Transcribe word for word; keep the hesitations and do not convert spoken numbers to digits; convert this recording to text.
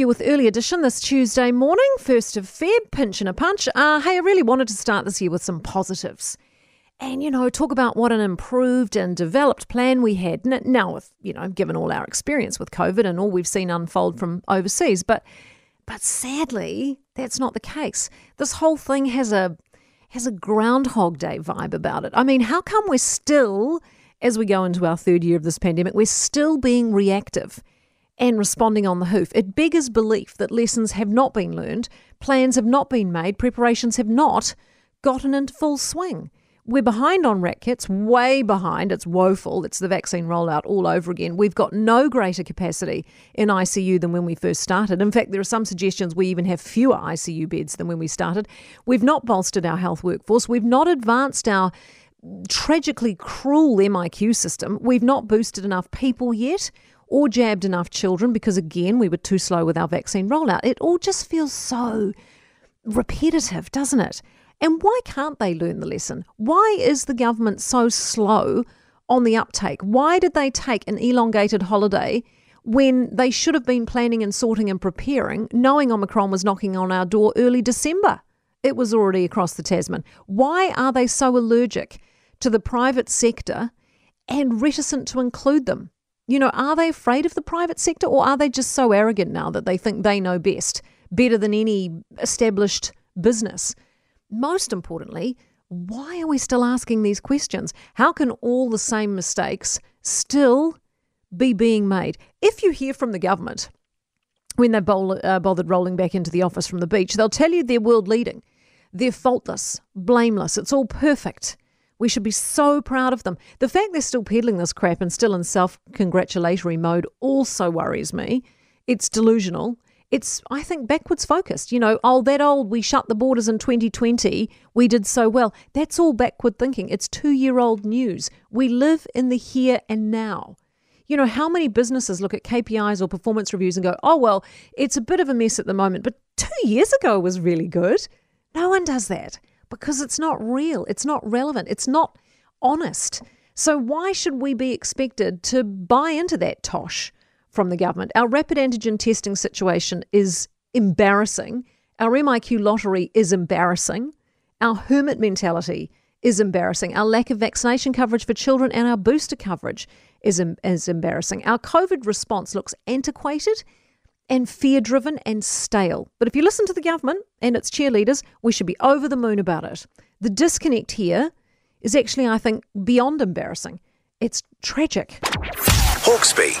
Boogie with Early Edition this Tuesday morning, first of Feb, pinch and a punch. Uh, hey, I really wanted to start this year with some positives. And, you know, talk about what an improved and developed plan we had. Now, with, you know, given all our experience with COVID and all we've seen unfold from overseas. But but sadly, that's not the case. This whole thing has a has a Groundhog Day vibe about it. I mean, how come we're still, as we go into our third year of this pandemic, we're still being reactive and responding on the hoof? It beggars belief that lessons have not been learned, plans have not been made, preparations have not gotten into full swing. We're behind on R A T kits, way behind. It's woeful. It's the vaccine rollout all over again. We've got no greater capacity in I C U than when we first started. In fact, there are some suggestions we even have fewer I C U beds than when we started. We've not bolstered our health workforce. We've not advanced our tragically cruel M I Q system. We've not boosted enough people yet or jabbed enough children because, again, we were too slow with our vaccine rollout. It all just feels so repetitive, doesn't it? And why can't they learn the lesson? Why is the government so slow on the uptake? Why did they take an elongated holiday when they should have been planning and sorting and preparing, knowing Omicron was knocking on our door early December? It was already across the Tasman. Why are they so allergic to the private sector and reticent to include them? You know, are they afraid of the private sector, or are they just so arrogant now that they think they know best, better than any established business? Most importantly, why are we still asking these questions? How can all the same mistakes still be being made? If you hear from the government when they bowl, uh, bothered rolling back into the office from the beach, they'll tell you they're world leading. They're faultless, blameless. It's all perfect. We should be so proud of them. The fact they're still peddling this crap and still in self-congratulatory mode also worries me. It's delusional. It's, I think, backwards focused. You know, oh, that old, we shut the borders in twenty twenty, we did so well. That's all backward thinking. It's two-year-old news. We live in the here and now. You know, how many businesses look at K P Is or performance reviews and go, oh, well, it's a bit of a mess at the moment, but two years ago was really good. No one does that because it's not real. It's not relevant. It's not honest. So why should we be expected to buy into that tosh from the government? Our rapid antigen testing situation is embarrassing. Our M I Q lottery is embarrassing. Our hermit mentality is embarrassing. Our lack of vaccination coverage for children and our booster coverage is, is embarrassing. Our COVID response looks antiquated and fear-driven and stale. But if you listen to the government and its cheerleaders, we should be over the moon about it. The disconnect here is actually, I think, beyond embarrassing. It's tragic. Hawkesby.